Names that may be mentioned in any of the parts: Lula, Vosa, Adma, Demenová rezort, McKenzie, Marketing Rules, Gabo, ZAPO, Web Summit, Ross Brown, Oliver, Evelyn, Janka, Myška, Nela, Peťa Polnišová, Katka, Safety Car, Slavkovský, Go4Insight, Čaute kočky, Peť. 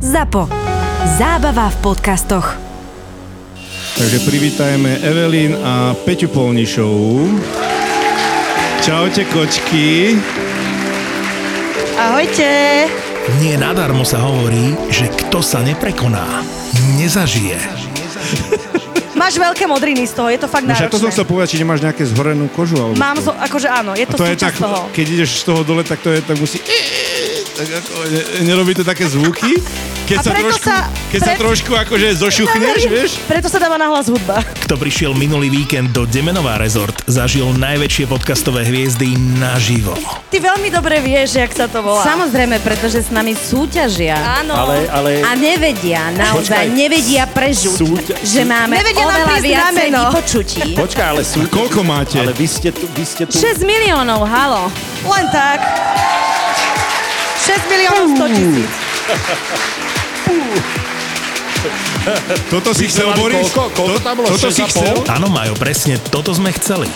ZAPO. Zábava v podcastoch. Takže privítajme Evelyn a Peťu Polnišovú. Čaute kočky. Ahojte. Nie nadarmo sa hovorí, že kto sa neprekoná, nezažije. Máš veľké modriny z toho, je to fakt náročné. Však to som chcel povedať, či nemáš nejaké zhorenú kožu? Alebo mám, akože áno, je to súčasť toho. Keď ideš z toho dole, tak to je, tak musí... Tak ako, nerobí to také zvuky? Keď sa trošku akože zošuchneš, vieš? Preto sa dáva nahlas hudba. Kto prišiel minulý víkend do Demenová rezort, zažil najväčšie podcastové hviezdy naživo. Ty veľmi dobre vieš, jak sa to volá. Samozrejme, pretože s nami súťažia. Áno. Ale... A nevedia, naozaj nevedia prežuť, že máme oveľa viacej vypočutí. Počkaj, ale koľko máte? Ale vy ste tu... 6 miliónov, halo. Len tak. 6 100 000. Toto si chcel, Boris? Toto si chcel? Áno, Majo, presne toto sme chceli.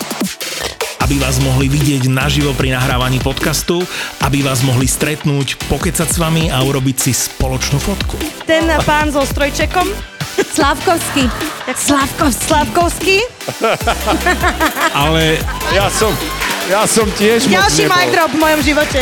Aby vás mohli vidieť naživo pri nahrávaní podcastu, aby vás mohli stretnúť, pokecať s vami a urobiť si spoločnú fotku. Ten pán so strojčekom? Slavkovský. Slavkovský? Ale... Ja som tiež... Ďalší mic drop v mojom živote.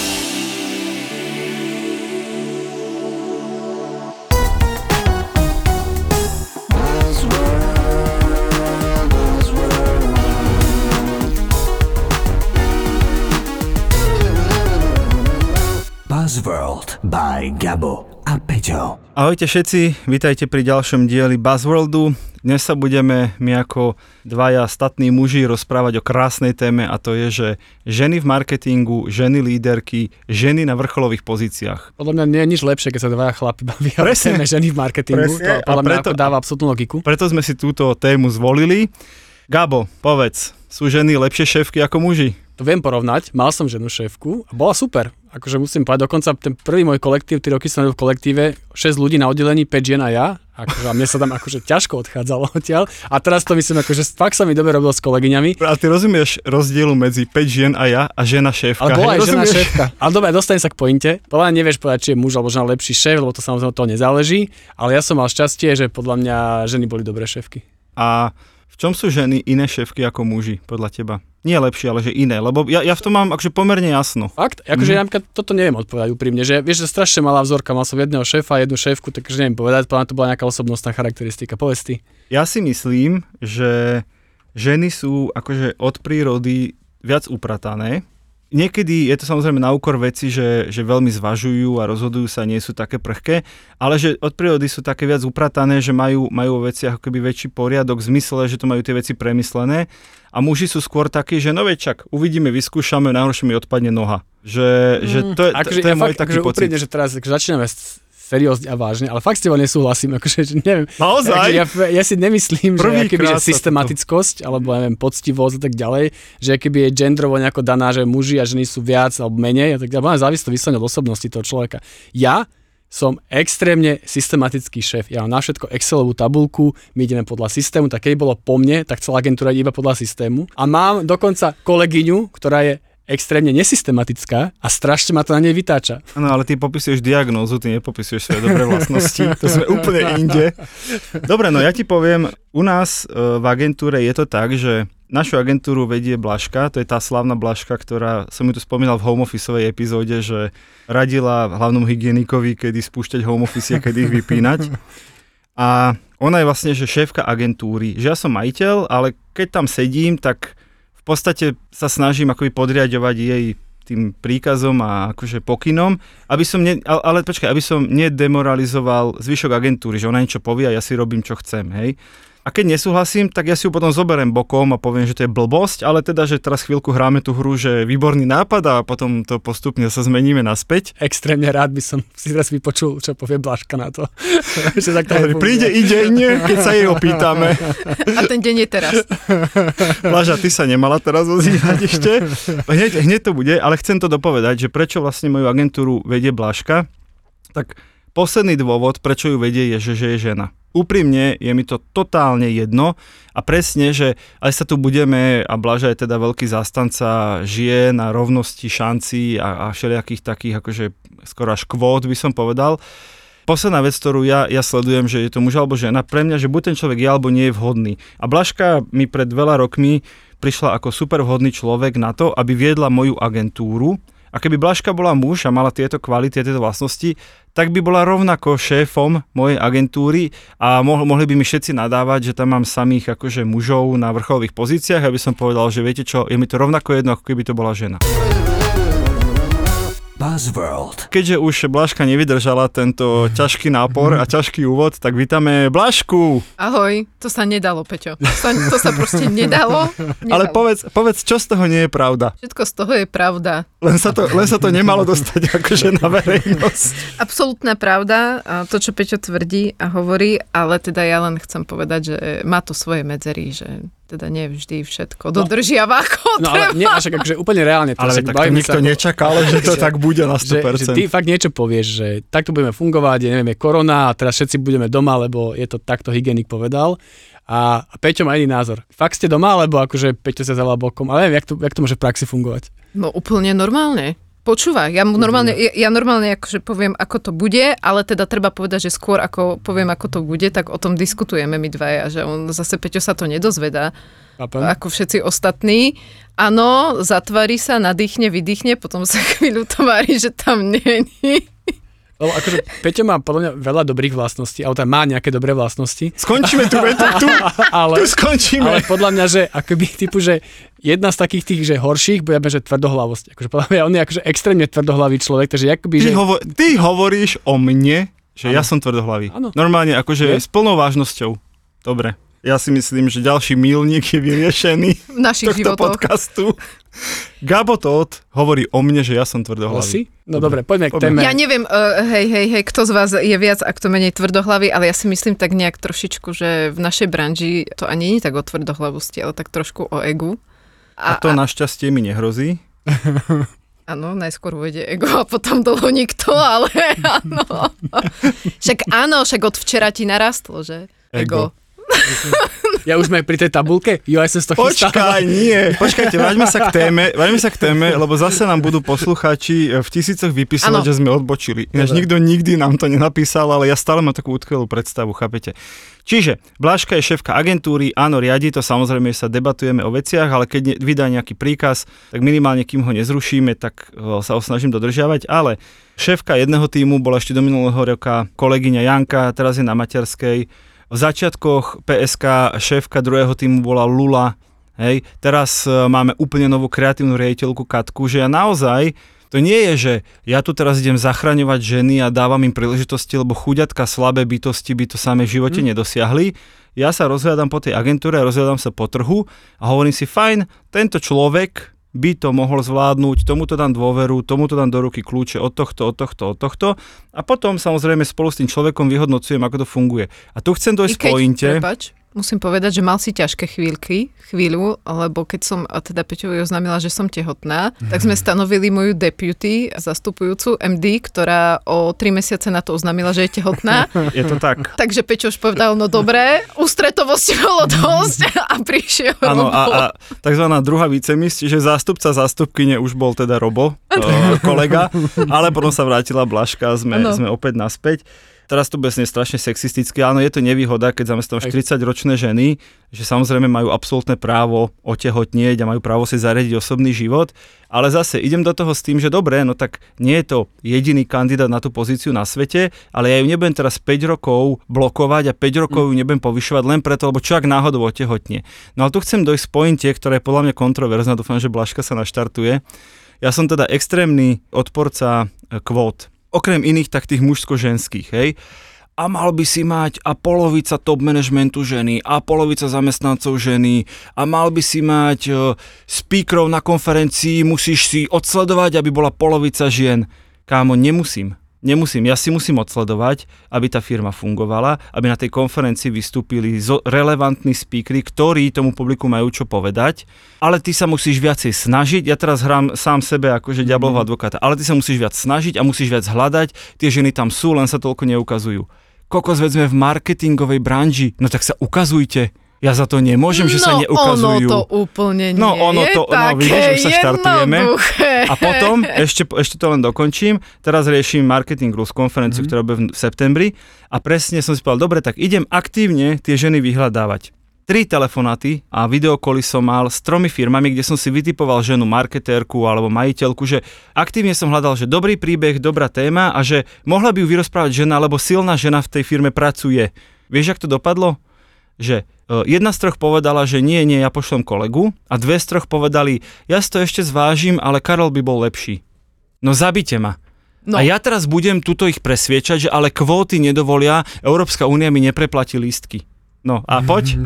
Buzzworld by Gabo a Peťo. Ahojte všetci, vítajte pri ďalšom dieli Buzzworldu. Dnes sa budeme my ako dvaja statní muži rozprávať o krásnej téme a to je, že ženy v marketingu, ženy líderky, ženy na vrcholových pozíciách. Podľa mňa nie je nič lepšie, keď sa dvaja chlapi bavia o téme ženy v marketingu. Presne. To podľa mňa preto, dáva absolútnu logiku. Preto sme si túto tému zvolili. Gabo, povedz, sú ženy lepšie šéfky ako muži? To viem porovnať, mal som ženu šéfku a bola super. Akože musím povedať, dokonca ten prvý môj kolektív, 3 roky som v kolektíve, 6 ľudí na oddelení, 5 žien a ja. Akože, a mne sa tam akože ťažko odchádzalo odtiaľ. A teraz to myslím, akože fakt sa mi dobre robilo s kolegyňami. A ty rozumieš rozdielu medzi 5 žien a ja a žena šéfka? Ale bola aj žena šéfka. Ale dobre, dostane sa k pointe. Podľa mňa nevieš povedať, či je muž alebo žena lepší šéf, lebo to samozrejme toho nezáleží. Ale ja som mal šťastie, že podľa mňa ženy boli dobré šéfky. A v čom sú ženy iné šéfky ako muži, podľa teba? Nie lepšie, ale že iné, lebo ja v tom mám akože pomerne jasno. Fakt? Akože ja toto neviem odpovedať úprimne, že vieš, že strašne malá vzorka, mal som jedného šéfa a jednu šéfku, takže neviem povedať, podľa to bola nejaká osobnostná charakteristika, povedz ty. Ja si myslím, že ženy sú akože od prírody viac upratané. Niekedy je to samozrejme na úkor veci, že veľmi zvažujú a rozhodujú sa, nie sú také prchké, ale že od prírody sú také viac upratané, že majú veci ako keby väčší poriadok v zmysle, že to majú tie veci premyslené. A muži sú skôr takí, že no večak, uvidíme, vyskúšame, najhoršie mi odpadne noha. Že to je môj taký pocit. Úprimne, že teraz začíname seriózne a vážne, ale fakt s tebou nesúhlasím, akože neviem. Naozaj? Ja si nemyslím, že systematickosť, alebo neviem, poctivosť a tak ďalej, že keby je genderovo nejako daná, že muži a ženy sú viac alebo menej, a tak ďalej, závisí to vyslovene od osobnosti toho človeka. Ja som extrémne systematický šéf. Ja mám na všetko Excelovú tabulku, my ideme podľa systému, tak keď bolo po mne, tak celá agentúra ide iba podľa systému. A mám dokonca kolegyňu, ktorá je extrémne nesystematická a strašne ma to na nej vytáča. No, ale ty popisuješ diagnózu, ty nepopisuješ svoje dobré vlastnosti. To sme úplne inde. Dobre, no ja ti poviem, u nás v agentúre je to tak, že našu agentúru vedie Blažka, to je tá slávna Blažka, ktorá, som ju tu spomínal v home officeovej epizóde, že radila hlavnom hygienikovi, kedy spúšťať home office, kedy ich vypínať. A ona je vlastne, že šéfka agentúry. Že ja som majiteľ, ale keď tam sedím, tak v podstate sa snažím akoby podriaďovať jej tým príkazom a akože pokynom, aby som nedemoralizoval zvyšok agentúry, že ona niečo povie a ja si robím, čo chcem, hej. A keď nesúhlasím, tak ja si ju potom zoberiem bokom a poviem, že to je blbosť, ale teda, že teraz chvíľku hráme tú hru, že výborný nápad a potom to postupne sa zmeníme naspäť. Extrémne rád by som si teraz vypočul, čo povie Blažka na to. Príde i deň, keď sa jej opýtame. A ten deň je teraz. Blaža, ty sa nemala teraz ozývať ešte. Hneď to bude, ale chcem to dopovedať, že prečo vlastne moju agentúru vedie Blažka, tak posledný dôvod, prečo ju vedie, je, že je žena. Úprimne je mi to totálne jedno a presne, že aj sa tu budeme a Blaža je teda veľký zástanca žien a rovnosti, šancí a všelijakých takých akože skoro až kvót by som povedal. Posledná vec, ktorú ja sledujem, že je to muž alebo žena, pre mňa, že buď ten človek je alebo nie je vhodný. A Blažka mi pred veľa rokmi prišla ako super vhodný človek na to, aby viedla moju agentúru. A keby Blažka bola muž a mala tieto kvality, tieto vlastnosti, tak by bola rovnako šéfom mojej agentúry a mohli by mi všetci nadávať, že tam mám samých akože mužov na vrcholových pozíciách, aby som povedal, že viete čo, je mi to rovnako jedno, ako keby to bola žena. Buzzworld. Keďže už Blažka nevydržala tento ťažký nápor a ťažký úvod, tak vítame Blažku. Ahoj, to sa nedalo, Peťo. To sa proste nedalo. Ale povedz, čo z toho nie je pravda? Všetko z toho je pravda. Len sa to nemalo dostať akože na verejnosť. Absolútna pravda, to čo Peťo tvrdí a hovorí, ale teda ja len chcem povedať, že má to svoje medzery, že teda nie vždy všetko dodržiava ako treba. Ale nie, však akože úplne reálne. To, ale tak to nikto nečakal, že to tak bude na 100%. Že ty fakt niečo povieš, že takto budeme fungovať, je korona a teraz všetci budeme doma, lebo je to takto hygienik povedal. A Peťo má iný názor. Fakt ste doma, alebo akože Peťo sa zavolal bokom, ale neviem, jak to môže v praxi fungovať? No úplne normálne. Počúva, ja normálne akože poviem, ako to bude, ale teda treba povedať, že skôr ako poviem, ako to bude, tak o tom diskutujeme my dvaja, že on zase Peťo sa to nedozvedá, ako všetci ostatní. Áno, zatvári sa, nadýchne, vydýchne, potom sa chvíľu tvári, že tam nie je. Lebo akože Peťo má podľa mňa veľa dobrých vlastností, ale má nejaké dobré vlastnosti. Skončíme tú vetu, tu skončíme. Ale podľa mňa, že akoby typu, že jedna z takých tých, že horších, budeme, že tvrdohlavosť. Akože podľa mňa on je akože extrémne tvrdohlavý človek, takže akoby, že... Ty hovoríš o mne, že ano. Ja som tvrdohlavý. Ano. Normálne, akože je? S plnou vážnosťou. Dobre. Ja si myslím, že ďalší míľnik je vyriešený v našich tohto životoch. Podcastu. Gabo Todt hovorí o mne, že ja som tvrdohlavý. No dobre, poďme k téme. Ja neviem, hej, kto z vás je viac a kto menej tvrdohlavý, ale ja si myslím tak nejak trošičku, že v našej branži to ani nie je tak o tvrdohlavosti, ale tak trošku o egu. A to našťastie mi nehrozí. Áno, najskôr vôjde ego a potom dlho nikto, ale áno. Však od včera ti narastlo, že? Ego. Ja už sme pri tej tabulke? Jo, aj som to chystal. Počkaj, nie. Počkajte, váďme sa k téme, lebo zase nám budú poslucháči v tisícoch vypísať, že sme odbočili. Ináč nikto nikdy nám to nenapísal, ale ja stále mám takú utkvelú predstavu, chápete? Čiže Blažka je šéfka agentúry, áno, riadi to, samozrejme sa debatujeme o veciach, ale keď vydá nejaký príkaz, tak minimálne kým ho nezrušíme, tak sa ho snažím dodržiavať, ale šéfka jedného tímu bola ešte do minulého roka kolegyňa Janka, teraz je na materskej. V začiatkoch PSK šéfka druhého týmu bola Lula, hej, teraz máme úplne novú kreatívnu riaditeľku Katku, že ja naozaj, to nie je, že ja tu teraz idem zachraňovať ženy a dávam im príležitosti, lebo chuďatka, slabé bytosti by to same v živote nedosiahli. Ja sa rozhľadám po tej agentúre, rozhľadám sa po trhu a hovorím si, fajn, tento človek by to mohol zvládnuť, tomuto dám dôveru, tomuto dám do ruky kľúče od tohto. A potom samozrejme spolu s tým človekom vyhodnocujem, ako to funguje. A tu chcem dojsť k pointe. Prepáč, musím povedať, že mal si ťažké chvíľu, lebo keď som teda Peťovi oznámila, že som tehotná, tak sme stanovili moju deputy, zastupujúcu MD, ktorá o 3 mesiace na to oznámila, že je tehotná. Je to tak. Takže Peťo už povedal, no dobré, ústretovosti bolo dosť a prišiel Robo. Áno, a takzvaná druhá vícemisť, že zástupca zástupkyne už bol teda Robo, kolega, ale potom sa vrátila Blažka, sme opäť naspäť. Teraz to bude strašne sexistické, áno, je to nevýhoda, keď zamestnávaš 30-ročné ženy, že samozrejme majú absolútne právo otehotnieť a majú právo si zariadiť osobný život, ale zase idem do toho s tým, že dobre, no tak nie je to jediný kandidát na tú pozíciu na svete, ale ja ju nebudem teraz 5 rokov blokovať a 5 rokov ju nebudem povyšovať len preto, lebo čo ak náhodou otehotnie. No ale tu chcem dojsť k pointe, ktorá je podľa mňa kontroverzná, dúfam, že Blažka sa naštartuje. Ja som teda extrémny odporca kvót. Okrem iných, tak tých mužsko-ženských, hej. a mal by si mať a polovica top managementu ženy a polovica zamestnancov ženy a mal by si mať speakerov na konferencii, musíš si odsledovať, aby bola polovica žien. Kámo, nemusím, ja si musím odsledovať, aby tá firma fungovala, aby na tej konferencii vystúpili relevantní speakery, ktorí tomu publiku majú čo povedať, ale ty sa musíš viacej snažiť, ja teraz hrám sám sebe akože diablovho advokáta, ale ty sa musíš viac snažiť a musíš viac hľadať, tie ženy tam sú, len sa toľko neukazujú. Kokos, veď sme v marketingovej branži, no tak sa ukazujte. Ja za to nemôžem, že sa neukazujú. No ono to úplne nie. No ono je to, no vidíš, už sa štartujeme. A potom, ešte to len dokončím, teraz riešim Marketing Rules konferenciu, ktorá bude v septembri a presne som si povedal, dobre, tak idem aktívne tie ženy vyhľadávať. 3 telefonáty a videokoly som mal s 3 firmami, kde som si vytipoval ženu marketérku alebo majiteľku, že aktívne som hľadal, že dobrý príbeh, dobrá téma a že mohla by ju vyrozprávať žena, lebo silná žena v tej firme pracuje. Vieš, ako to dopadlo? Že 1 z 3 povedala, že nie, ja pošlem kolegu a 2 z 3 povedali, ja si to ešte zvážim, ale Karol by bol lepší. No zabite ma. No. A ja teraz budem tuto ich presviečať, že ale kvóty nedovolia, Európska únia mi nepreplatí lístky. No a poď.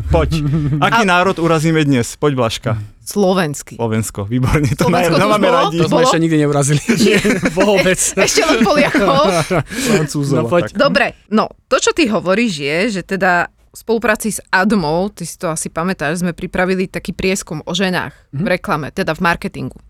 Aký národ urazíme dnes? Poď, Blažka. Slovenský. Slovensko, výborne. To máme radi. To sme ešte nikdy neurazili. Nie, vôbec. Ešte len Poliakov. Francúzov. Dobre, no to, čo ty hovoríš je, že teda v spolupráci s Admou, ty si to asi pamätáš, sme pripravili taký prieskum o ženách v reklame, teda v marketingu.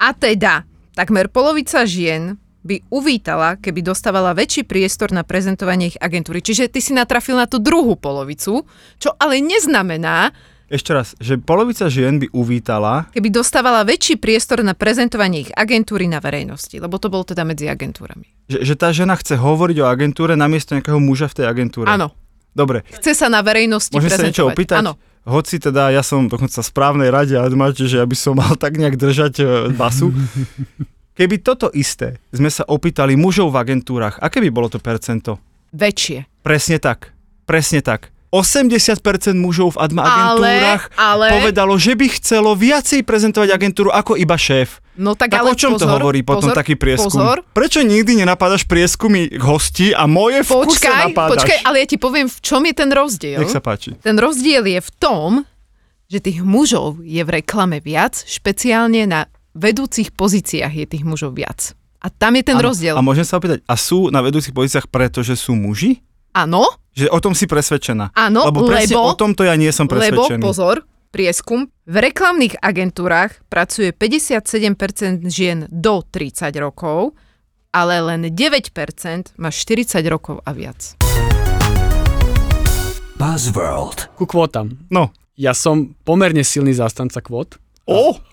A teda, takmer polovica žien by uvítala, keby dostávala väčší priestor na prezentovanie ich agentúry. Čiže ty si natrafil na tú druhú polovicu, čo ale neznamená... Ešte raz, že polovica žien by uvítala... Keby dostávala väčší priestor na prezentovanie ich agentúry na verejnosti, lebo to bolo teda medzi agentúrami. Že tá žena chce hovoriť o agentúre namiesto nejakého muža v tej agentúre. Áno. Dobre. Chce sa na verejnosti prezentovať. Môžem sa niečo opýtať? Áno. Hoci teda ja som dokonca v správnej rade Adma, čiže ja by som mal tak nejak držať basu. Keby toto isté sme sa opýtali mužov v agentúrach, aké by bolo to percento? Väčšie. Presne tak. 80% mužov v Adma agentúrach povedalo, že by chcelo viacej prezentovať agentúru ako iba šéf. No tak ale o čom to hovorí potom taký prieskum? Pozor. Prečo nikdy nenapádaš prieskumy hostí a moje vkuse napádaš? Počkaj, ale ja ti poviem, v čom je ten rozdiel. Nech sa páči. Ten rozdiel je v tom, že tých mužov je v reklame viac, špeciálne na vedúcich pozíciách je tých mužov viac. A tam je ten rozdiel. A môžem sa opýtať, a sú na vedúcich pozíciách preto, že sú muži? Áno. Že o tom si presvedčená. Áno, lebo o tomto ja nie som presvedčený. Lebo pozor. Prieskum. V reklamných agentúrach pracuje 57% žien do 30 rokov, ale len 9% má 40 rokov a viac. Buzzworld. Ku kvótam. No. Ja som pomerne silný zástanca kvót.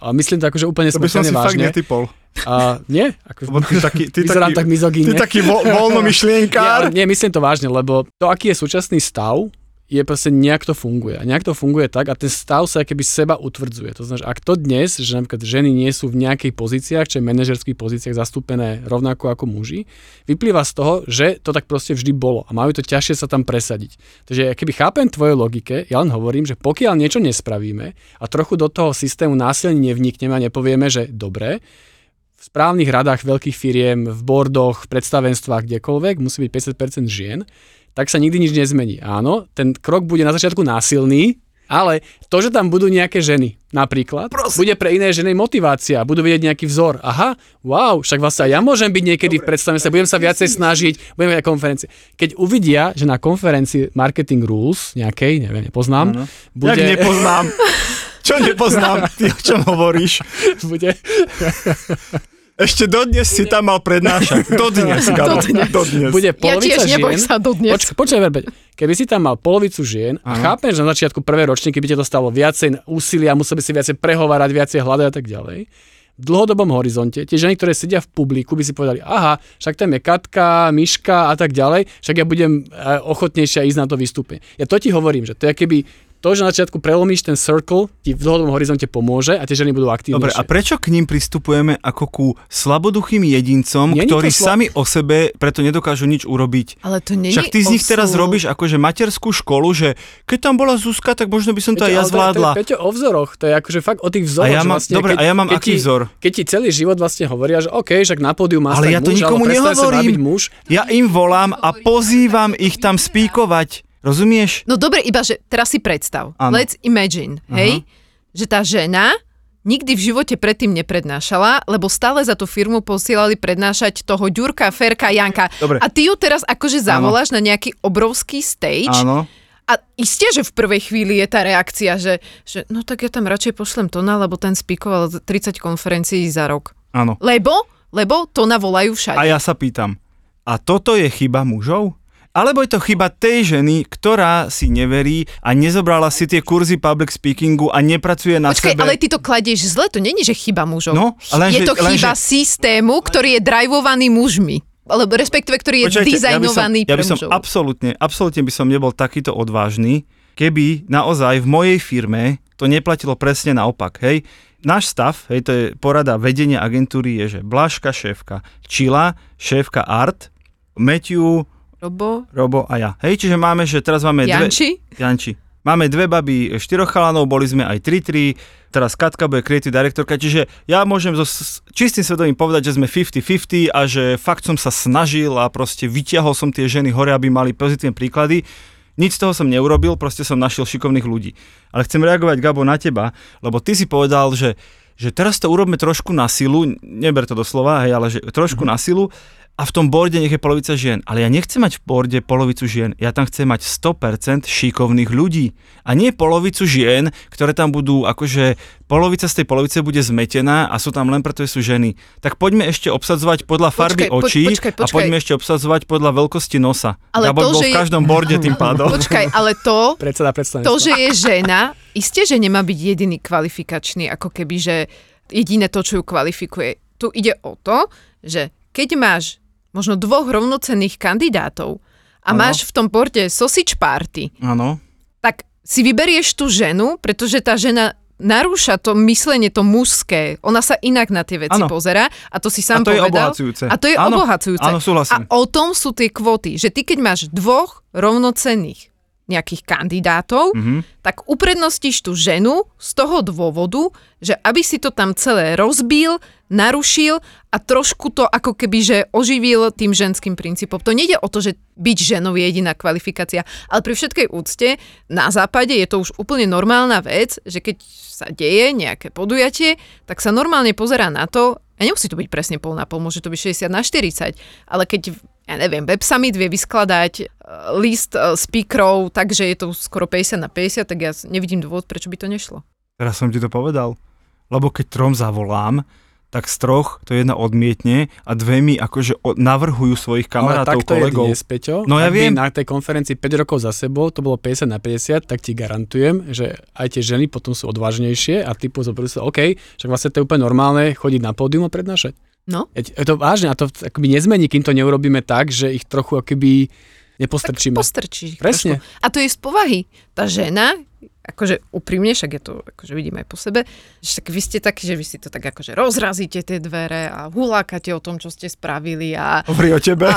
A myslím to akože úplne smutne vážne. To by som si fakt netypol. Nie, ako vyzerám tak mizogínne. Ty taký voľnomyšlienkár. Nie, myslím to vážne, lebo to, aký je súčasný stav, je proste nejak to funguje. A nejak to funguje tak a ten stav sa akoby seba utvrdzuje. To znamená, ak to dnes, že napríklad ženy nie sú v nejakej pozíciách, čiže manažerských pozíciách zastúpené rovnako ako muži, vyplýva z toho, že to tak proste vždy bolo a majú to ťažšie sa tam presadiť. Takže keby chápem tvoje logike, ja len hovorím, že pokiaľ niečo nespravíme a trochu do toho systému násilne nevnikneme a nepovieme, že dobre, v správnych radách veľkých firiem, v bordoch, v predstavenstvách, kdekoľvek, musí byť 50% žien, tak sa nikdy nič nezmení. Áno, ten krok bude na začiatku násilný, ale to, že tam budú nejaké ženy, napríklad, bude pre iné ženy motivácia, budú vidieť nejaký vzor. Aha, wow, však vlastne ja môžem byť niekedy v predstavenstve, budem sa viacej snažiť, budem na konferencii. Keď uvidia, že na konferencii Marketing Rules nejakej, neviem, nepoznám, bude... Jak nepoznám? Čo nepoznám? Ty o čom hovoríš? Bude... Ešte dodnes si tam mal prednášať. Dodnes, Gabo. Dodnes. Bude polovica žien. Ja tiež neboj sa dodnes. Počkaj, verbeď. Keby si tam mal polovicu žien, a chápem, že na začiatku prvé ročníky by ti to stalo viacej úsilia, musel by si viacej prehovárať, viacej hľadať a tak ďalej. V dlhodobom horizonte tie ženy, ktoré sedia v publiku, by si povedali, aha, však tam je Katka, Myška a tak ďalej, však ja budem ochotnejšia ísť na to vystúpenie. Ja to ti hovorím, že to je keby To, že na začiatku prelomíš ten circle, ti v dlhodobom horizonte pomôže a tie ženy budú aktívnejšie. Dobre, a prečo k ním pristupujeme ako ku slaboduchým jedincom, ktorí sami o sebe preto nedokážu nič urobiť? Ale to nie je. Však ty z nich teraz robíš akože materskú školu, že keď tam bola Zuzka, tak možno by som to aj ja zvládla. Peťo, o vzoroch, to je akože fakt o tých vzoroch. A ja mám aký vzor? Keď ti celý život vlastne hovoria, že OK, však na pódium máš byť muž, ale ja to nikomu nehovorím. Ja im volám a pozývam ich tam spíkovať. Rozumieš? No dobre, iba, že teraz si predstav. Ano. Let's imagine, hej? Že tá žena nikdy v živote predtým neprednášala, lebo stále za tú firmu posielali prednášať toho Ďurka, Ferka, Janka. Dobre. A ty ju teraz akože zavoláš na nejaký obrovský stage. Áno. A isté, že v prvej chvíli je tá reakcia, že no tak ja tam radšej pošlem Tona, lebo ten spíkoval 30 konferencií za rok. Áno. Lebo Tona volajú všade. A ja sa pýtam, a toto je chyba mužov? Alebo je to chyba tej ženy, ktorá si neverí a nezobrala si tie kurzy public speakingu a nepracuje na sebe. Ale ty to kladieš zle, to není, že chyba mužov. No, je to chyba systému, ktorý je drivovaný mužmi. Alebo respektíve, ktorý je dizajnovaný pre mužov. Ja by som absolútne by som nebol takýto odvážny, keby naozaj v mojej firme to neplatilo presne naopak, hej. Náš stav, hej, to je porada vedenia agentúry, je, že Blažka, šéfka Čila, šéfka Art, Matthew, Robo a ja. Hej, čiže máme, že teraz máme Janči. Máme dve baby, 4 chalanov, boli sme aj 3-3, teraz Katka bude creative directorka, čiže ja môžem so čistým svedomím povedať, že sme 50-50 a že fakt som sa snažil a proste vyťahol som tie ženy hore, aby mali pozitívne príklady. Nič z toho som neurobil, proste som našiel šikovných ľudí. Ale chcem reagovať, Gabo, na teba, lebo ty si povedal, že teraz to urobme trošku na silu, neber to doslova, hej, ale že trošku na silu. A v tom boarde nech je polovica žien. Ale ja nechcem mať v boarde polovicu žien. Ja tam chcem mať 100% šikovných ľudí. A nie polovicu žien, ktoré tam budú, akože polovica z tej polovice bude zmetená a sú tam len preto, že sú ženy. Tak poďme ešte obsadzovať podľa farby očí a poďme ešte obsadzovať podľa veľkosti nosa. Ale Gabo bol v každom boarde tým pádom. Počkaj, ale to, že je žena, isté, že nemá byť jediný kvalifikačný, ako keby, že jediné to, čo ju kvalifikuje. Tu ide o to, že keď máš možno 2 rovnocenných kandidátov a máš v tom boarde sausage party, tak si vyberieš tú ženu, pretože tá žena narúša to myslenie, to mužské. Ona sa inak na tie veci pozerá a to si sám povedal. A to je obohacujúce. A to je obohacujúce. Áno, súhlasím. A o tom sú tie kvóty, že ty keď máš 2 rovnocenných nejakých kandidátov, tak uprednostíš tú ženu z toho dôvodu, že aby si to tam celé rozbil, narušil a trošku to ako keby, že oživil tým ženským princípom. To nejde o to, že byť ženou je jediná kvalifikácia, ale pri všetkej úcte na západe je to už úplne normálna vec, že keď sa deje nejaké podujatie, tak sa normálne pozerá na to, a nemusí to byť presne pol na pol, môže to byť 60-40, ale keď Web Summit vie vyskladať list speakerov, takže je to skoro 50-50, tak ja nevidím dôvod, prečo by to nešlo. Teraz som ti to povedal, lebo keď 3 zavolám, tak z 3 to 1 odmietne a 2 mi akože navrhujú svojich kamarátov, kolegov. Ale tak to je dnes, Peťo. No ja viem. Na tej konferencii 5 rokov za sebou, to bolo 50-50, tak ti garantujem, že aj tie ženy potom sú odvážnejšie a typu zoberú sa, OK, však vlastne to je úplne normálne chodiť na pódium a prednášať. No. Je to vážne a to akoby nezmení, kým to neurobíme tak, že ich trochu akoby nepostrčíme. Tak postrčíš ich presne. Trošku. A to je z povahy. Tá žena, akože úprimne, však ja to akože vidím aj po sebe, že tak vy ste takí, že vy si to tak akože rozrazíte tie dvere a hulákate o tom, čo ste spravili a hovorí o tebe.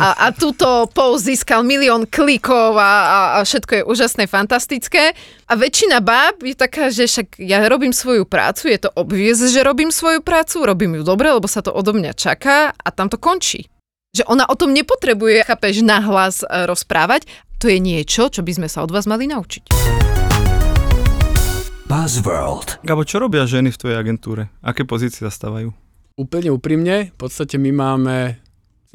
A túto post získal milión klikov a všetko je úžasné, fantastické. A väčšina báb je taká, že však ja robím svoju prácu, je to obvious, že robím svoju prácu, robím ju dobre, lebo sa to odo mňa čaká a tam to končí. Že ona o tom nepotrebuje, chápeš, nahlas rozprávať. To je niečo, čo by sme sa od vás mali naučiť. Buzzworld. Gabo, čo robia ženy v tvojej agentúre? Aké pozície zastávajú? Úplne úprimne, v podstate my máme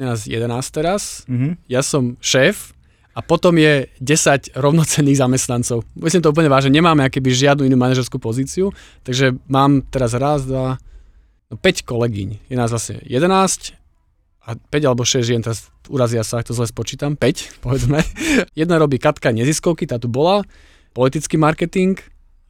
11 teraz, ja som šéf a potom je 10 rovnocenných zamestnancov. Myslím to úplne vážne, nemáme akéby žiadnu inú manažerskú pozíciu, takže mám teraz 5 kolegyň, je nás vlastne 11 a 5 alebo 6 žien, teraz urazia sa, ak to zle spočítam, 5 povedzme. Jedna robí Katka neziskovky, tá tu bola, politický marketing,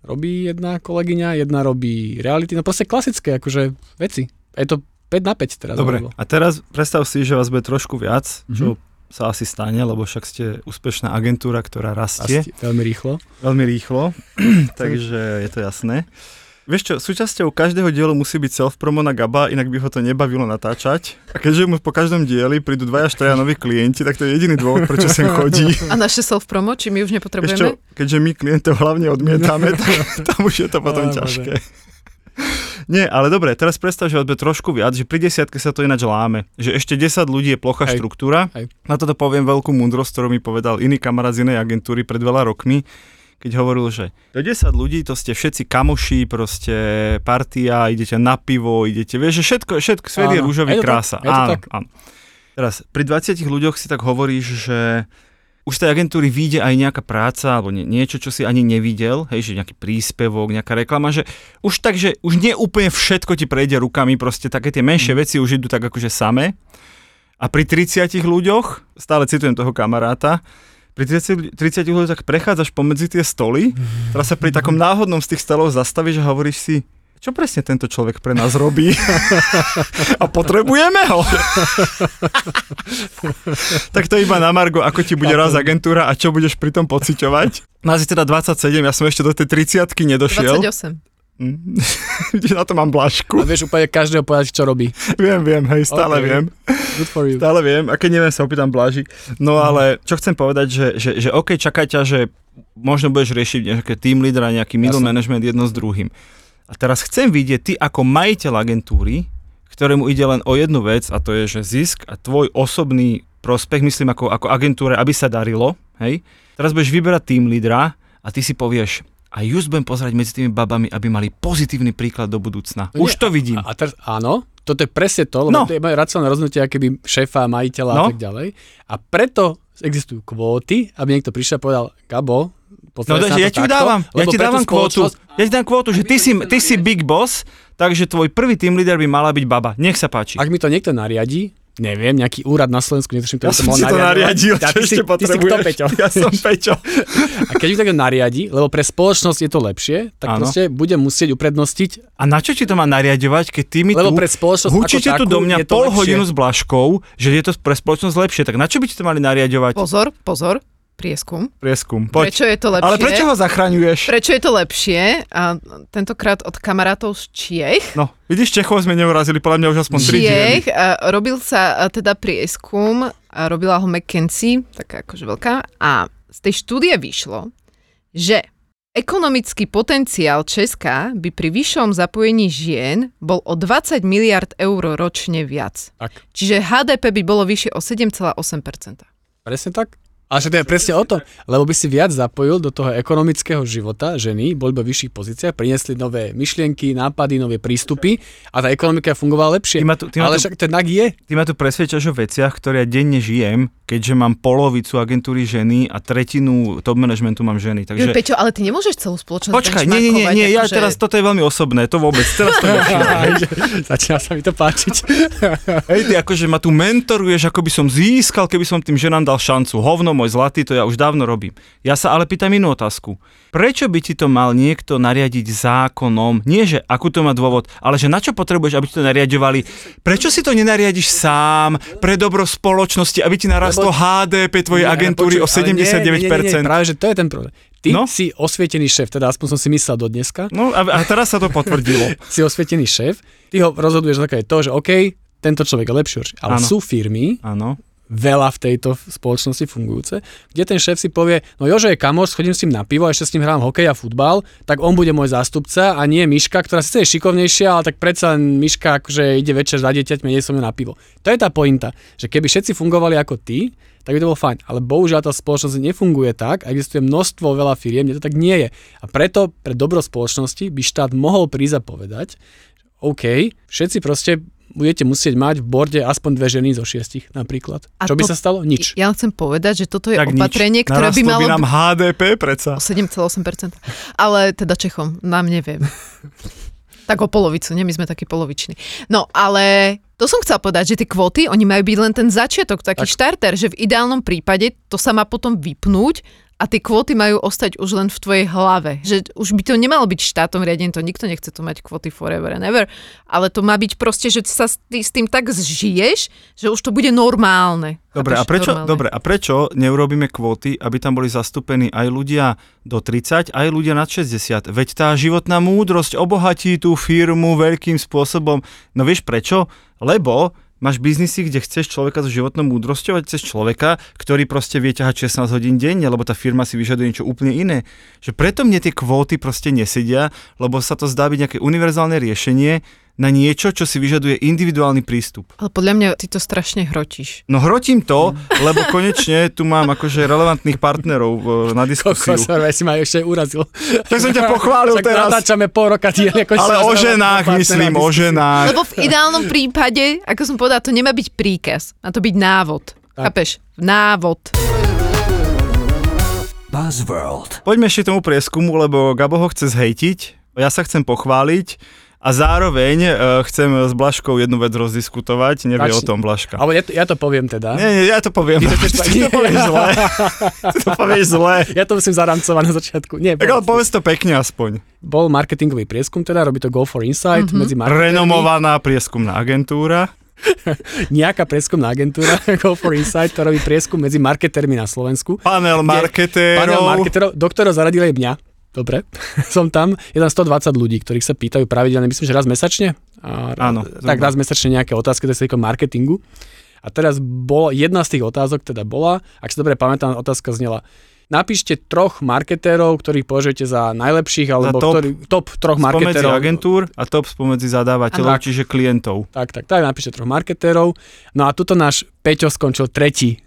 robí jedna kolegyňa, jedna robí reality, no proste klasické akože veci. Je to 5 na 5 teraz. Dobre, a teraz predstav si, že vás bude trošku viac, čo sa asi stane, lebo však ste úspešná agentúra, ktorá rastie. Veľmi rýchlo, takže je to jasné. Vieš čo, súčasťou každého dielu musí byť self-promo na Gaba, inak by ho to nebavilo natáčať. A keďže mu po každom dieli prídu 2-4 noví klienti, tak to je jediný dôvod, prečo sem chodí. A naše self-promo, či my už nepotrebujeme? Vieš čo, keďže my klientov hlavne odmietame, tak tam už je to potom ťažké. Nie, ale dobre, teraz predstav, že odbe trošku viac, že pri 10 sa to ináč láme. Že ešte 10 ľudí je plochá štruktúra. Na toto poviem veľkú múdrosť, ktorú mi povedal iný kamarát z inej agentúry pred veľa rokmi. Keď hovoril, že do 10 ľudí to ste všetci kamoši, proste partia, idete na pivo, idete, vieš, že všetko, svet je rúžový, krása. Áno. Teraz, pri 20 ľuďoch si tak hovoríš, že už z tej agentúry vyjde aj nejaká práca, alebo niečo, čo si ani nevidel, hej, že nejaký príspevok, nejaká reklama, že už tak, že už nie úplne všetko ti prejde rukami, proste také tie menšie veci už idú tak akože samé. A pri 30 ľuďoch, stále citujem toho kamaráta, pri 30 ľudí tak prechádzaš pomedzi tie stoly, teraz sa pri takom náhodnom z tých stolov zastavíš a hovoríš si, čo presne tento človek pre nás robí? A potrebujeme ho? Tak to iba na margo, ako ti bude raz agentúra a čo budeš pri tom pociťovať. Nás je teda 27, ja som ešte do tej 30-ky nedošiel. 28. Na to mám Blažku. A vieš úplne každého povedať, čo robí. Viem, hej, stále okay. Viem. Good for you. Stále viem, a keď neviem, sa opýtam Blaži. No ale čo chcem povedať, že OK, čaká ťa, že možno budeš riešiť nejaké team leadera, nejaký middle management jedno s druhým. A teraz chcem vidieť, ty ako majiteľ agentúry, ktorému ide len o jednu vec, a to je, že zisk a tvoj osobný prospech, myslím ako agentúre, aby sa darilo, hej. Teraz budeš vyberať team leadera a ty si povieš, a just budem pozerať medzi tými babami, aby mali pozitívny príklad do budúcna. Už to vidím. A teraz, áno, toto je presne to, lebo to je moje racionálne rozhodnutie, akéby šéfa, majiteľa a tak ďalej. A preto existujú kvóty, aby niekto prišiel a povedal, Gabo, pozeraj sa ja to takto. Ja ti dávam kvótu. Ja ti dám kvótu, že ty si big boss, takže tvoj prvý team leader by mala byť baba. Nech sa páči. Ak mi to niekto nariadí, neviem, nejaký úrad na Slovensku, netuším, ktorý som mohol nariadiť. Ja som si to nariadil, čo ešte potrebuješ. Ty si kto, Peťo? Ja som Peťo. A keď ju takto nariadi, lebo pre spoločnosť je to lepšie, tak proste budem musieť uprednostiť. A na čo ti to má nariadovať, keď ty mi lebo tu hučíte tu do mňa pol hodinu s Blažkou, že je to pre spoločnosť lepšie, tak na čo by ti to mali nariadovať? Pozor. Prieskum. Poď. Prečo je to lepšie? Ale prečo ho zachraňuješ? Prečo je to lepšie? A tentokrát od kamarátov z Čiech. No, vidíš, Čechov sme neurazili, podľa mňa už aspoň 3 diely. Čiech, robil sa teda prieskum, robila ho McKenzie, taká akože veľká, a z tej štúdie vyšlo, že ekonomický potenciál Česka by pri vyššom zapojení žien bol o 20 miliard eur ročne viac. Tak. Čiže HDP by bolo vyššie o 7,8%. Presne tak. Ale to je presne o tom, lebo by si viac zapojil do toho ekonomického života ženy, boli by v vyšších pozíciách, priniesli nové myšlienky, nápady, nové prístupy a tá ekonomika fungovala lepšie. Ale však to tak je. Ty ma tu presvedčaš o veciach, ktoré ja denne žijem, keďže mám polovicu agentúry ženy a tretinu top managementu mám ženy. Takže... Peťo, ale ty nemôžeš celú spoločnosť benchmarkovať. Počkaj, nie, ja že... teraz, toto je veľmi osobné, to vôbec. Teraz to začína sa mi to páčiť. Hej, ty akože ma tu mentoruješ, ako by som získal, keby som tým ženám dal šancu. Hovno, môj zlatý, to ja už dávno robím. Ja sa ale pýtam inú otázku. Prečo by ti to mal niekto nariadiť zákonom? Nie, že akú to má dôvod, ale že na čo potrebuješ, aby ti to nariadovali? Prečo si to nenariadiš sám pre dobro spoločnosti, aby ti naraz to HDP tvojej agentúry o 79%. Nie, práve, že to je ten problém. Ty si osvietený šéf, teda aspoň som si myslel do dneska. No a teraz sa to potvrdilo. Si osvietený šéf, ty ho rozhoduješ také to, že OK, tento človek je lepší. Ale sú firmy, veľa v tejto spoločnosti fungujúce, kde ten šéf si povie, no Jožo je kamoš, chodím s ním na pivo a ešte s ním hrám hokej a futbal, tak on bude môj zástupca a nie Myška, ktorá síce je šikovnejšia, ale tak predsa Myška akože ide večer za dieťaťmi, nie som ju na pivo. To je tá pointa, že keby všetci fungovali ako ty, tak by to bolo fajn, ale bohužiaľ tá spoločnosť nefunguje tak, existuje množstvo veľa firiem, kde to tak nie je. A preto pre dobro spoločnosti by štát mohol prísť a povedať, OK, všetci proste budete musieť mať v borde aspoň 2 ženy zo 6 napríklad. A čo by sa stalo? Nič. Ja chcem povedať, že toto je tak opatrenie, nič. Ktoré by malo... Narastlo by nám HDP, predsa. O 7,8%. Ale teda Čechom, nám neviem. Tak o polovicu, nie? My sme takí poloviční. No, ale... To som chcela povedať, že tie kvóty, oni majú byť len ten začiatok, taký štarter, že v ideálnom prípade to sa má potom vypnúť a tie kvóty majú ostať už len v tvojej hlave. Že už by to nemalo byť štátom riadené, to nikto nechce tu mať kvóty forever and ever, ale to má byť proste, že sa s tým tak zžiješ, že už to bude normálne. Dobre, a prečo neurobíme kvóty, aby tam boli zastúpení aj ľudia do 30, aj ľudia nad 60? Veď tá životná múdrosť obohatí tú firmu veľkým spôsobom. No vieš prečo? Lebo máš biznisy, kde chceš človeka so životnou múdrosťou a chceš človeka, ktorý proste vie ťahať 16 hodín denne, lebo tá firma si vyžaduje niečo úplne iné. Že preto mne tie kvóty proste nesedia, lebo sa to zdá byť nejaké univerzálne riešenie na niečo, čo si vyžaduje individuálny prístup. Ale podľa mňa ty to strašne hrotíš. No hrotím to, lebo konečne tu mám akože relevantných partnerov na diskusiu. Kokos, si ma ešte urazil. Tak som ťa pochválil teraz. Natáčame pol roka. Ale o ženách myslím, o ženách. Lebo v ideálnom prípade, ako som povedala, to nemá byť príkaz, má to byť návod. Tak. Chápeš? Návod. Buzzworld. Poďme ešte tomu prieskumu, lebo Gabo ho chce zhejtiť. Ja sa chcem pochváliť. A zároveň chcem s Blažkou jednu vec rozdiskutovať, nevie o tom Blažka. Ale ja to poviem teda. Nie, ja to poviem. Ty to povieš zle. Ty to povieš zle. Ja to musím zaramcovať na začiatku. Nie, tak ale povedz to pekne aspoň. Bol marketingový prieskum, teda robí to Go4Insight. Medzi renomovaná prieskumná agentúra. Nejaká prieskumná agentúra Go4Insight, to robí prieskum medzi marketermi na Slovensku. Panel marketérov, do ktorého zaradili mňa. Dobre, som tam. Je tam 120 ľudí, ktorých sa pýtajú pravidelne, myslím, že raz mesačne. Áno. Tak raz mesačne nejaké otázky, to sa týka marketingu. A teraz bola, jedna z tých otázok teda bola, ak sa dobre pamätám, otázka znela: napíšte 3 marketérov, ktorých považujete za najlepších, alebo za top 3 marketérov. Spomedzi agentúr a top spomedzi zadávateľov, čiže klientov. Tak, napíšte 3 marketérov. No a tuto náš Peťo skončil 3.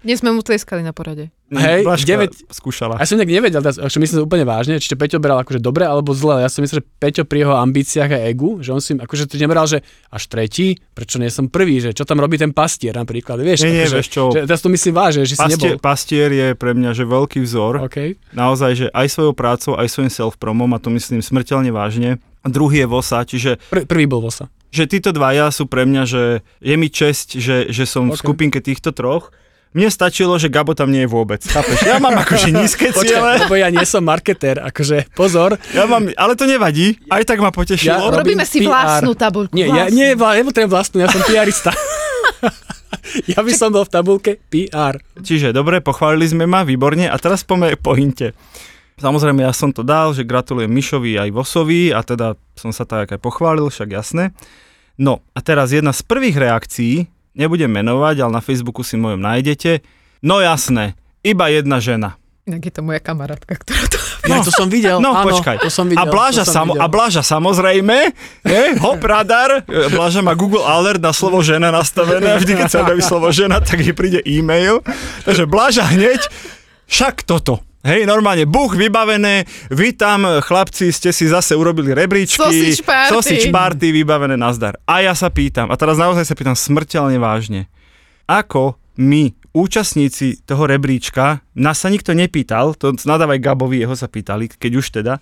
Dnes sme mu tlieskali na porade. Hej, Blažka skúšala. Ja som nejak nevedel, čo myslím úplne vážne, čiže Peťo beral akože dobre alebo zle. Ja som myslel, že Peťo pri jeho ambíciách a egu, že on si akože to neberal, že až 3, prečo nie som 1, že čo tam robí ten pastier napríklad, vieš? Vieš čo? Teraz to myslím vážne, že si nebol. Pastier je pre mňa že veľký vzor. Okay. Naozaj, že aj svojou prácou, aj svojím self-promom, a to myslím smrteľne vážne. A druhý je Vosa, čiže... Prvý bol Vosa. Že títo dvaja sú pre mňa, že je mi česť, že som v skupinke týchto 3. Mne stačilo, že Gabo tam nie je vôbec. Chápeš? Ja mám akože nízke ciele. Lebo ja nie som marketér, akože pozor. Ja mám, ale to nevadí, aj tak ma potešilo. Ja robíme si PR. Vlastnú tabuľku. Nie, vlastnú. Nebudem vlastnú, ja som PRista. Ja by som bol v tabuľke PR. Čiže dobre, pochválili sme ma, výborne, a teraz poďme k pointe. Samozrejme, ja som to dal, že gratulujem Mišovi aj Vosovi, a teda som sa tak aj pochválil, však jasné. No, a teraz jedna z prvých reakcií, nebudem menovať, ale na Facebooku si mojom nájdete. No jasné, iba jedna žena. Inak je to moja kamarátka, ktorá to... No, to som videl. No, áno, počkaj. To som videl, a Blaža samozrejme, hop radar. Blaža má Google Alert na slovo žena nastavené. Vždy, keď sa objaví slovo žena, tak jej príde e-mail. Takže Blaža hneď, však toto. Hej, normálne, buch, vybavené, vy tam, chlapci, ste si zase urobili rebríčky. Sausage party, vybavené, nazdar. A ja sa pýtam, a teraz naozaj sa pýtam smrteľne vážne, ako my, účastníci toho rebríčka, nás sa nikto nepýtal, to nadávaj Gabovi, jeho sa pýtali, keď už teda,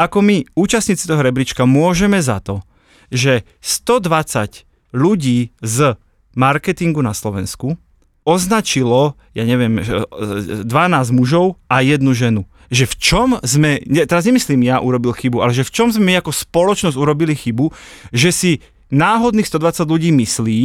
ako my, účastníci toho rebríčka, môžeme za to, že 120 ľudí z marketingu na Slovensku označilo, ja neviem, 12 mužov a 1 ženu. Že v čom sme, teraz nemyslím ja urobil chybu, ale že v čom sme ako spoločnosť urobili chybu, že si náhodných 120 ľudí myslí,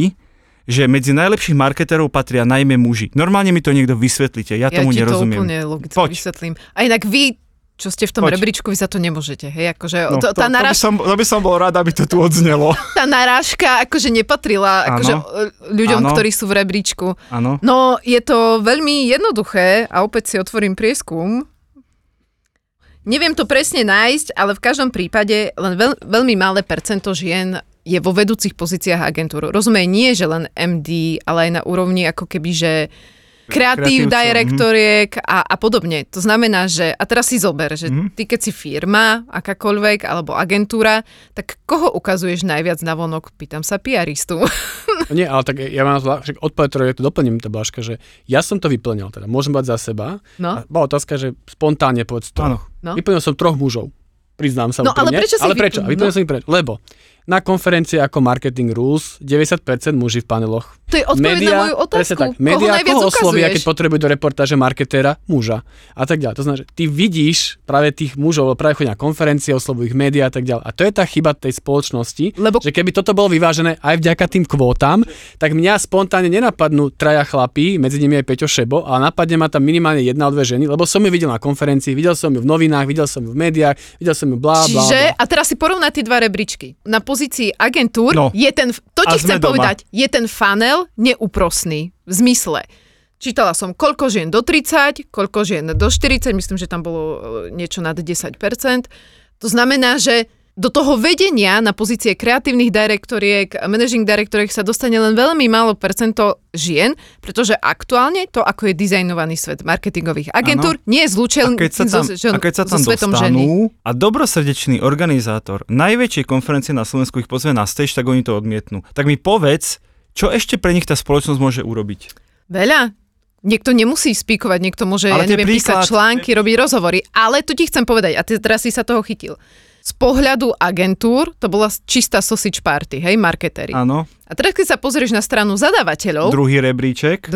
že medzi najlepších marketerov patria najmä muži. Normálne mi to niekto vysvetlíte, ja tomu nerozumiem. Ja ti to úplne logicky vysvetlím. A inak vy, čo ste v tom rebríčku, vy za to nemôžete, hej, akože... No, tá to by som bol rád, aby to tu odznelo. Tá narážka akože nepatrila akože ľuďom, ktorí sú v rebríčku. Áno. No, je to veľmi jednoduché a opäť si otvorím prieskum. Neviem to presne nájsť, ale v každom prípade len veľmi malé percento žien je vo vedúcich pozíciách agentúr. Rozumej, nie že len MD, ale aj na úrovni ako keby, že... Kreatív direktoriek a podobne. To znamená, že, a teraz si zober, že ty keď si firma, akákoľvek, alebo agentúra, tak koho ukazuješ najviac na vonok? Pýtam sa PR-istu. Nie, ale tak ja mám odpoveď, ktorú to doplním, tá Blažka, že ja som to vyplňal, teda môžem bať za seba. No. A bola otázka, že spontánne povedz to. No. Vyplňal som 3 mužov. Priznám sa. No, úplne. Ale prečo? Vyplňal som ich prečo? Lebo Na konferencii ako Marketing Rules 90% muží v paneloch. To je odpoveď na moju otázku. Presne tak. Média koho oslovia, keď potrebujú do reportáže marketéra? Muža. A tak ďalej. To znamená, že ty vidíš práve tých mužov, práve chodia na konferencie, oslovujú ich médiá a tak ďalej. A to je tá chyba tej spoločnosti, že keby toto bolo vyvážené aj vďaka tým kvótam, tak mňa spontánne nenapadnú traja chlapí, medzi nimi aj Peťo Šebo, ale napadne ma tam minimálne jedna alebo dve ženy, lebo som ju videl na konferencii, videl som ju v novinách, videl som ju v médiách, videl som ju blá blá. Čiže a teraz si porovnaj tie dva rebríčky. Na pozícii agentúr je ten, to ti chcem povedať, je ten funnel neúprosný. V zmysle. Čítala som, koľko žien do 30, koľko žien do 40, myslím, že tam bolo niečo nad 10%. To znamená, že do toho vedenia na pozície kreatívnych direktoriek, managing direktoriek sa dostane len veľmi málo percento žien, pretože aktuálne to, ako je dizajnovaný svet marketingových agentúr, nie je zlučený so svetom ženy. A dobrosrdečný organizátor najväčšej konferencie na Slovensku ich pozve na stage, tak oni to odmietnú. Tak mi povedz, čo ešte pre nich tá spoločnosť môže urobiť? Veľa. Niekto nemusí spíkovať, niekto môže, ja neviem, písať články, robiť rozhovory. Ale to ti chcem povedať, a teraz si sa toho chytil. Z pohľadu agentúr to bola čistá sausage party, hej, marketéri. Áno. A teraz, keď sa pozrieš na stranu zadávateľov... Druhý rebríček,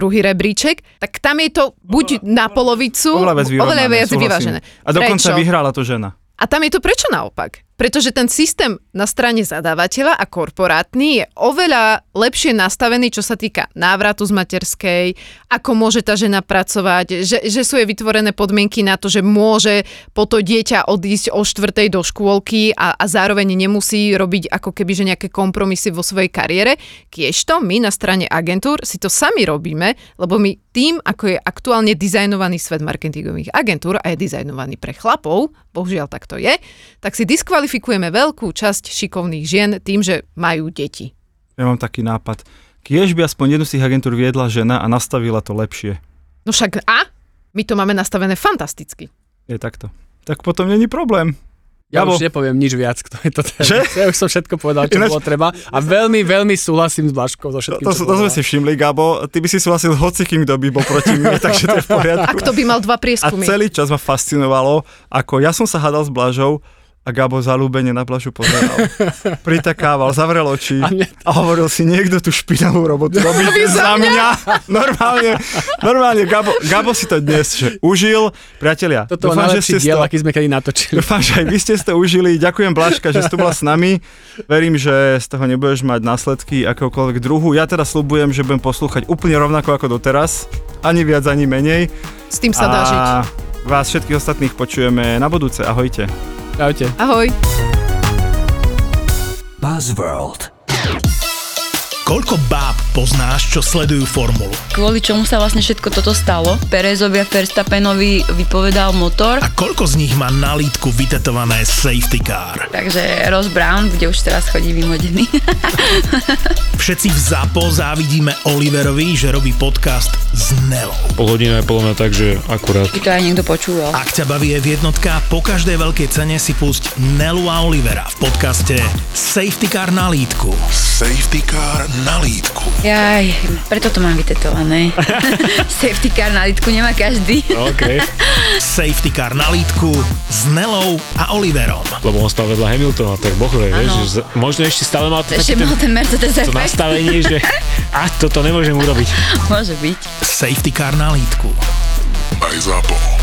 tak tam je to buď na polovicu, oveľa viac vyvážené. A dokonca vyhrala to žena. A tam je to prečo naopak? Pretože ten systém na strane zadávateľa a korporátny je oveľa lepšie nastavený, čo sa týka návratu z materskej, ako môže tá žena pracovať, že sú jej vytvorené podmienky na to, že môže po to dieťa odísť o 4:00 do škôlky a zároveň nemusí robiť ako keby že nejaké kompromisy vo svojej kariére. Kiežto my na strane agentúr si to sami robíme, lebo my tým, ako je aktuálne dizajnovaný svet marketingových agentúr a je dizajnovaný pre chlapov, bohužiaľ tak to je, tak si diskvalifikujeme veľkú časť šikovných žien tým, že majú deti. Ja mám taký nápad. Kiež by aspoň jednu z tých agentúr viedla žena a nastavila to lepšie. No však a? My to máme nastavené fantasticky. Je takto. Tak potom není problém. Ja už nepoviem nič viac, kto je to teda. Že? Ja už som všetko povedal, čo bolo treba. A veľmi, veľmi súhlasím s Blažkou so všetkým, to sme si všimli, Gabo. Ty by si súhlasil hocikým, kto by bol proti mne, takže to je v poriadku. A kto by mal 2 prieskumy. A celý čas ma fascinovalo, ako ja som sa hádal s Blažou a Gabo zaľúbene na Blažu pozeral. Pritakával, zavrel oči a hovoril si, niekto tú špinavú robotu robí za mňa. Normálne Gabo si to dnes že užil. Priatelia, toto dúfam, že ste diel, aký sme kedy natočili. Dúfam, že aj vy ste to užili. Ďakujem, Blažka, že ste tu bola s nami. Verím, že z toho nebudeš mať následky akéhokoľvek druhu. Ja teda sľubujem, že budem poslúchať úplne rovnako ako doteraz. Ani viac, ani menej. S tým sa dá žiť. Vás všetkých ostatných počujeme na budúce. Ahojte. Čaute. Ahoj. Buzzworld. Koľko báb poznáš, čo sledujú formulu? Kvôli čomu sa vlastne všetko toto stalo? Perezovia Verstappenovi vypovedal motor. A koľko z nich má na lítku vytetované Safety Car? Takže Ross Brown, kde už teraz chodí vymodený. Všetci v ZAPO závidíme Oliverovi, že robí podcast s Nelou. Pol hodina je poľa tak, že akurát. Keď to aj niekto počúval. Ak ťa baví v jednotka, po každej veľkej cene si pusť Nelu a Olivera v podcaste Safety Car na lítku. Safety Car na lítku. Jaj, preto to mám vytetované. Safety Car na lítku nemá každý. Okay. Safety Car na lítku s Nelou a Oliverom. Lebo on stál vedľa Hamiltona, tak bohle, vieš, že možno ešte stále mal ten Mercedes efekt. To nastavenie, že toto nemôžem urobiť. Môže byť. Safety Car na lítku. Aj zápo.